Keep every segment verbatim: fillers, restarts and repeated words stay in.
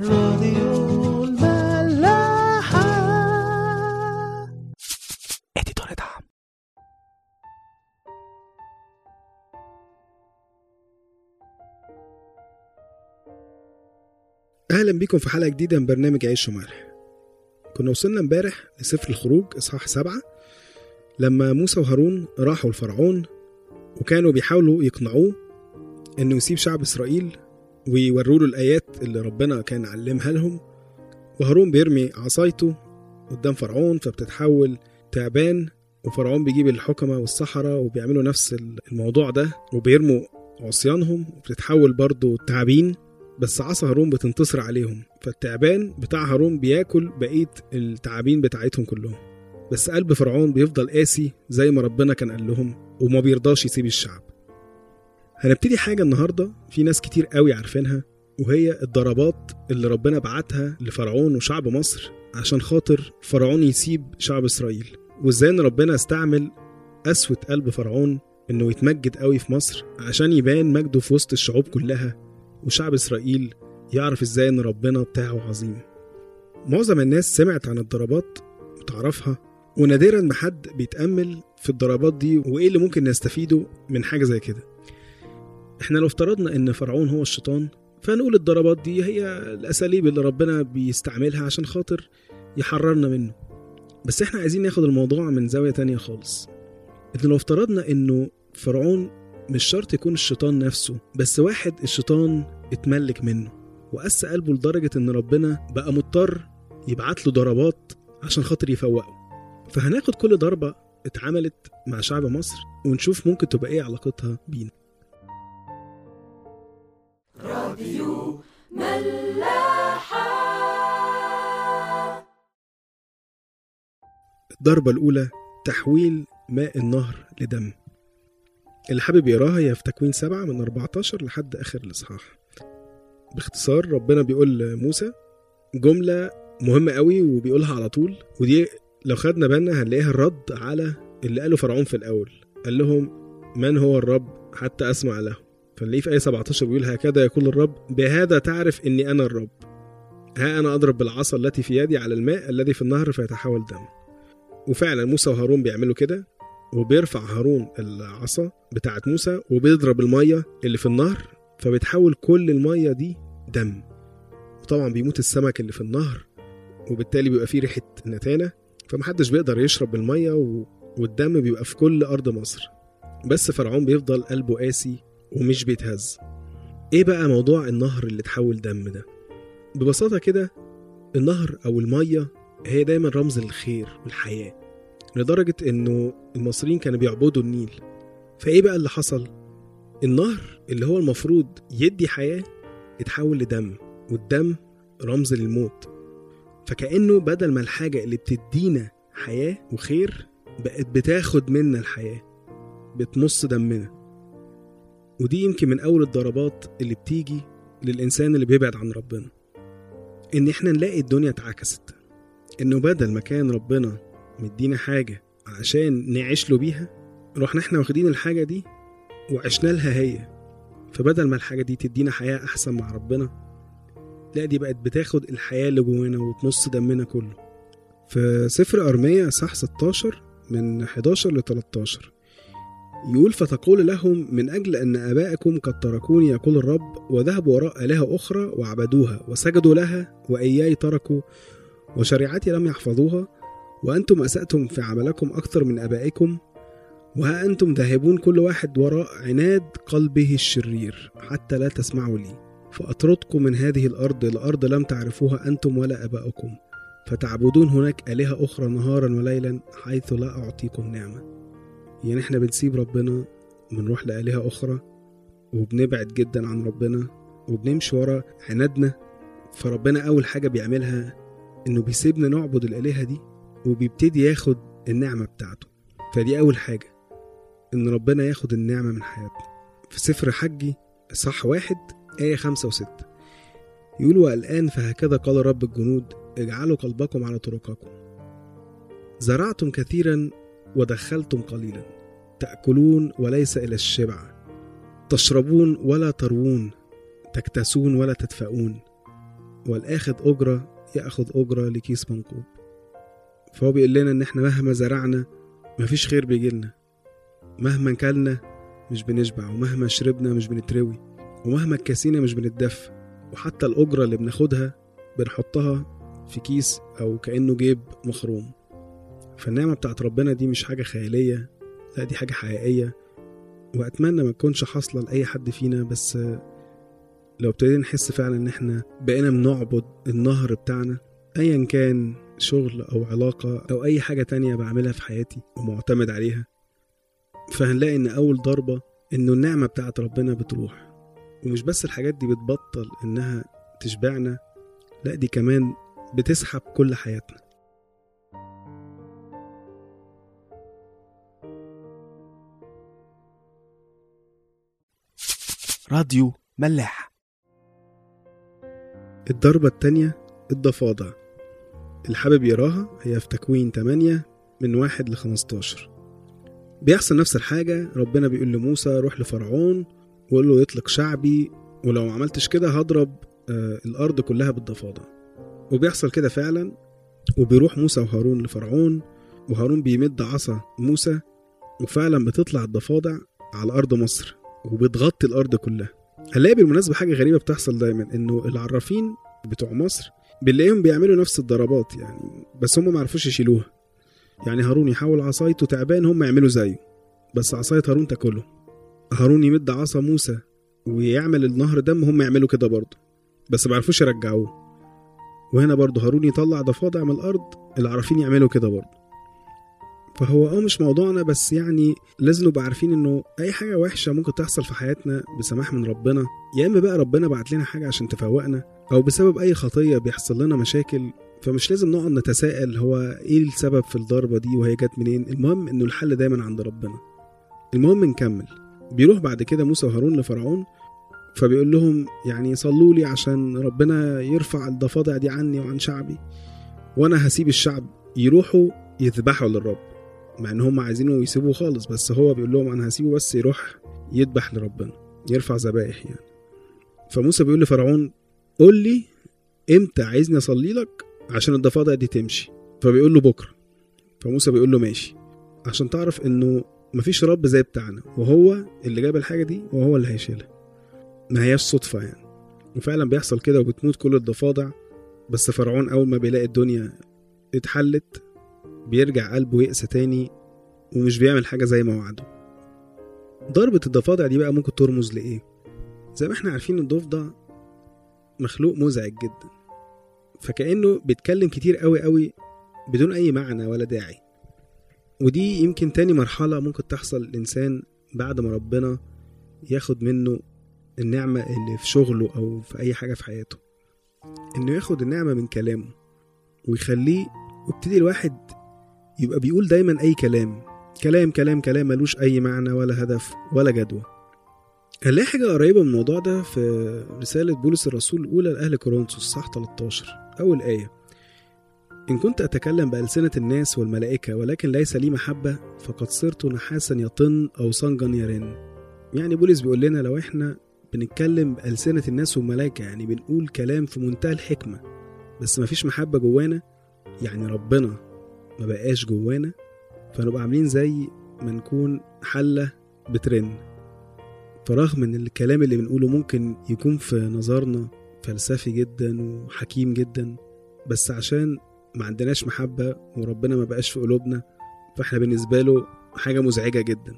راديو الملاحة اديتور دعم. اهلا بكم في حلقة جديدة من برنامج عيش وملح. كنا وصلنا امبارح لسفر الخروج اصحاح سبعة لما موسى وهارون راحوا لفرعون وكانوا بيحاولوا يقنعوه انه يسيب شعب اسرائيل ويوروا له الآيات اللي ربنا كان علمها لهم، وهارون بيرمي عصايته قدام فرعون فبتتحول تعبان، وفرعون بيجيب الحكمة والسحرة وبيعملوا نفس الموضوع ده وبيرموا عصيانهم وبتتحول برضو تعبين، بس عصا هارون بتنتصر عليهم، فالتعبان بتاع هارون بياكل بقية التعابين بتاعتهم كلهم، بس قلب فرعون بيفضل قاسي زي ما ربنا كان قال لهم وما بيرضاش يسيب الشعب. هنبتدي حاجة النهاردة في ناس كتير قوي عارفينها، وهي الضربات اللي ربنا بعتها لفرعون وشعب مصر عشان خاطر فرعون يسيب شعب إسرائيل، وإزاي إن ربنا استعمل قسوة قلب فرعون إنه يتمجد قوي في مصر عشان يبان مجده في وسط الشعوب كلها، وشعب إسرائيل يعرف إزاي إن ربنا بتاعه عظيم. معظم الناس سمعت عن الضربات وتعرفها، ونادراً ما حد بيتأمل في الضربات دي وإيه اللي ممكن نستفيده من حاجة زي كده. احنا لو افترضنا ان فرعون هو الشيطان، فنقول الضربات دي هي الاساليب اللي ربنا بيستعملها عشان خاطر يحررنا منه، بس احنا عايزين ناخد الموضوع من زاوية تانية خالص. ان لو افترضنا انه فرعون مش شرط يكون الشيطان نفسه، بس واحد الشيطان اتملك منه وقسى قلبه لدرجة ان ربنا بقى مضطر يبعت له ضربات عشان خاطر يفوقه. فهناخد كل ضربة اتعملت مع شعب مصر ونشوف ممكن تبقى ايه علاقتها بينا. راديو ملاحة. الضربة الأولى تحويل ماء النهر لدم. اللي حابب يراها هي في تكوين سبعة من أربعتاشر لحد آخر الإصحاح. باختصار ربنا بيقول لموسى جملة مهمة قوي وبيقولها على طول، ودي لو خدنا بالنا هنلاقيها الرد على اللي قاله فرعون في الأول، قال لهم من هو الرب حتى أسمع له، فنلاقيه في آية سبعتاشر بيقول هكذا يقول الرب بهذا تعرف أني أنا الرب، ها أنا أضرب بالعصا التي في يدي على الماء الذي في النهر فيتحول دم. وفعلا موسى وهارون بيعملوا كده، وبيرفع هارون العصا بتاعت موسى وبيضرب المية اللي في النهر فبتحول كل المية دي دم، وطبعا بيموت السمك اللي في النهر وبالتالي بيبقى فيه ريحة نتانة فمحدش بيقدر يشرب المية، والدم بيبقى في كل أرض مصر. بس فرعون بيفضل قلبه قاسي ومش بيتهز. ايه بقى موضوع النهر اللي تحول دم ده؟ ببساطة كده النهر او المية هي دايما رمز الخير والحياة، لدرجة انه المصريين كانوا بيعبدوا النيل. فايه بقى اللي حصل؟ النهر اللي هو المفروض يدي حياة اتحول لدم، والدم رمز للموت، فكأنه بدل ما الحاجة اللي بتدينا حياة وخير بقت بتاخد منا الحياة، بتمص دمنا. ودي يمكن من أول الضربات اللي بتيجي للإنسان اللي بيبعد عن ربنا، إن إحنا نلاقي الدنيا اتعكست، إنه بدل ما كان ربنا مدينا حاجة عشان نعيش له بيها، رحنا إحنا واخدين الحاجة دي وعشنا لها هي. فبدل ما الحاجة دي تدينا حياة أحسن مع ربنا، لا دي بقت بتاخد الحياة اللي جوانا وتمص دمنا كله. في سفر أرميا صح ستاشر من حداشر ل تلتاشر يقول فتقول لهم من أجل أن آبائكم قد تركوني يقول الرب وذهبوا وراء آلهة أخرى وعبدوها وسجدوا لها وإياي تركوا وشريعتي لم يحفظوها، وأنتم أسأتم في عملكم أكثر من آبائكم، وها أنتم ذاهبون كل واحد وراء عناد قلبه الشرير حتى لا تسمعوا لي، فأطردكم من هذه الأرض إلى أرض لم تعرفوها أنتم ولا آبائكم، فتعبدون هناك آلهة أخرى نهارا وليلا حيث لا أعطيكم نعمة. يعني احنا بنسيب ربنا وبنروح لآلهة أخرى وبنبعد جدا عن ربنا وبنمشي ورا عنادنا. فربنا أول حاجة بيعملها إنه بيسيبنا نعبد الآلهة دي وبيبتدي ياخد النعمة بتاعته. فدي أول حاجة، إن ربنا ياخد النعمة من حياتنا. في سفر حجي صح واحد آية خمسة وستة يقولوا الآن فهكذا قال رب الجنود اجعلوا قلبكم على طرقكم، زرعتم كثيرا ودخلتم قليلا، تأكلون وليس إلى الشبع، تشربون ولا تروون، تكتسون ولا تدفئون، والآخذ أجرة يأخذ أجرة لكيس منقوب. فهو بيقول لنا إن إحنا مهما زرعنا مفيش خير بيجيلنا، مهما كلنا مش بنشبع، ومهما شربنا مش بنتروي، ومهما اتكسينا مش بنتدفى، وحتى الأجرة اللي بناخدها بنحطها في كيس أو كأنه جيب مخروم. فالنعمة بتاعت ربنا دي مش حاجة خيالية، لا دي حاجة حقيقية، وأتمنى ما تكونش حاصلة لأي حد فينا. بس لو ابتدينا نحس فعلا ان احنا بقينا بنعبد النهر بتاعنا، ايا كان شغل او علاقة او اي حاجة تانية بعملها في حياتي ومعتمد عليها، فهنلاقي ان اول ضربة انه النعمة بتاعت ربنا بتروح. ومش بس الحاجات دي بتبطل انها تشبعنا، لا دي كمان بتسحب كل حياتنا. راديو ملاح. الضربة التانية الضفادع. اللي حابب يراها هي في تكوين ثمانية من واحد ل خمستاشر. بيحصل نفس الحاجة، ربنا بيقول لموسى روح لفرعون وقول له يطلق شعبي، ولو ما عملتش كده هضرب آه الأرض كلها بالضفادع. وبيحصل كده فعلا، وبيروح موسى وهارون لفرعون، وهارون بيمد عصا موسى وفعلا بتطلع الضفادع على أرض مصر وبتغطي الأرض كلها. هنلاقي بالمناسبة حاجة غريبة بتحصل دايما، انه العرافين بتوع مصر بنلاقيهم بيعملوا نفس الضربات يعني، بس هم ما عرفوش يشيلوها. يعني هارون يحاول عصايته تعبان، هم يعملوا زيه بس عصاية هارون تاكله. هارون يمد عصا موسى ويعمل النهر دم، هم يعملوا كده برضه بس ما عرفوش يرجعوه. وهنا برضه هارون يطلع ضفادع من الأرض، العرافين يعملوا كده برضه. فهو اه مش موضوعنا، بس يعني لازم نبقى عارفين انه اي حاجه وحشه ممكن تحصل في حياتنا بسماح من ربنا، يا اما بقى ربنا بعت لنا حاجه عشان تفوقنا، او بسبب اي خطيه بيحصل لنا مشاكل. فمش لازم نقعد نتساءل هو ايه السبب في الضربه دي وهي جت منين. المهم انه الحل دايما عند ربنا. المهم نكمل. بيروح بعد كده موسى وهارون لفرعون، فبيقول لهم يعني صلوا لي عشان ربنا يرفع الضفادع دي عني وعن شعبي، وانا هسيب الشعب يروحوا يذبحوا للرب، مع ان هم عايزينه يسيبوه خالص، بس هو بيقول لهم انا هسيبه بس يروح يذبح لربنا، يرفع ذبائح يعني. فموسى بيقول لفرعون قول لي امتى عايزني اصلي لك عشان الضفادع دي تمشي، فبيقول له بكره. فموسى بيقول له ماشي، عشان تعرف انه مفيش رب زي بتاعنا، وهو اللي جاب الحاجه دي وهو اللي هيشيلها، ما هياش صدفه يعني. وفعلا بيحصل كده وبتموت كل الضفادع. بس فرعون اول ما بيلاقي الدنيا اتحلت بيرجع قلبه يقسى تاني ومش بيعمل حاجة زي ما وعده. ضربة الضفادع دي بقى ممكن ترمز لإيه؟ زي ما احنا عارفين الضفدع مخلوق مزعج جدا، فكأنه بيتكلم كتير قوي قوي بدون أي معنى ولا داعي. ودي يمكن تاني مرحلة ممكن تحصل للإنسان بعد ما ربنا ياخد منه النعمة اللي في شغله أو في أي حاجة في حياته، إنه ياخد النعمة من كلامه ويخليه. وابتدي الواحد يبقى بيقول دايما اي كلام كلام كلام كلام ملوش اي معنى ولا هدف ولا جدوى. هنلاقي حاجه قريبه من الموضوع ده في رساله بولس الرسول الاولى لاهل كورنثوس الصح تلتاشر اول ايه: ان كنت اتكلم بألسنة الناس والملائكه ولكن ليس لي محبه فقد صرت نحاسا يطن او صنجا يرن. يعني بولس بيقول لنا لو احنا بنتكلم بألسنة الناس والملائكه، يعني بنقول كلام في منتهى الحكمه بس مفيش محبه جوانا، يعني ربنا ما بقاش جوانا، فنبقى عاملين زي ما نكون حلة بترن. فرغم ان الكلام اللي بنقوله ممكن يكون في نظرنا فلسفي جدا وحكيم جدا، بس عشان ما عندناش محبة وربنا ما بقاش في قلوبنا، فاحنا بالنسبة له حاجة مزعجة جدا.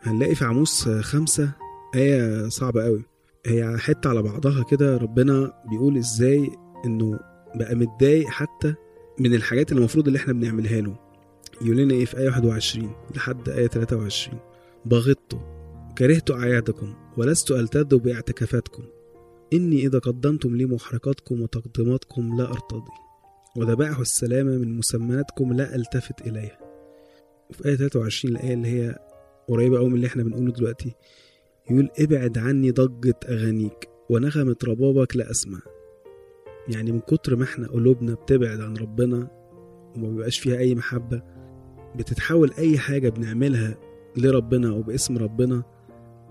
هنلاقي في عموس خمسة آية صعبة قوي، هي حتة على بعضها كده. ربنا بيقول ازاي انه بقى متضايق حتى من الحاجات اللي المفروض اللي احنا بنعملها له. يقول لنا ايه في آية واحد وعشرين لحد آية تلاتة وعشرين: بغضت كرهت أعيادكم ولست ألتذ باعتكافاتكم، إني إذا قدمتم لي محرقاتكم وتقدماتكم لا أرتضي، وذبائح السلامة من مسمناتكم لا ألتفت إليها. وفي آية تلاتة وعشرين الآية اللي هي قريبة قوي من اللي احنا بنقوله دلوقتي، يقول ابعد عني ضجة أغانيك ونغمة ربابك لا أسمع. يعني من كتر ما احنا قلوبنا بتبعد عن ربنا وما بيبقاش فيها اي محبة، بتتحول اي حاجة بنعملها لربنا وباسم ربنا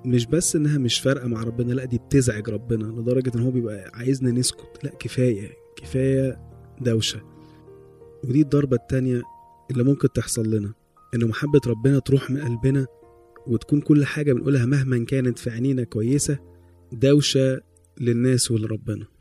مش بس انها مش فارقه مع ربنا, لا دي بتزعج ربنا لدرجه ان هو بيبقى عايزنا نسكت. لا كفايه كفايه دوشه. ودي الضربه التانية اللي ممكن تحصل لنا, ان محبه ربنا تروح من قلبنا وتكون كل حاجه بنقولها مهما كانت في عينينا كويسه دوشه للناس ولربنا.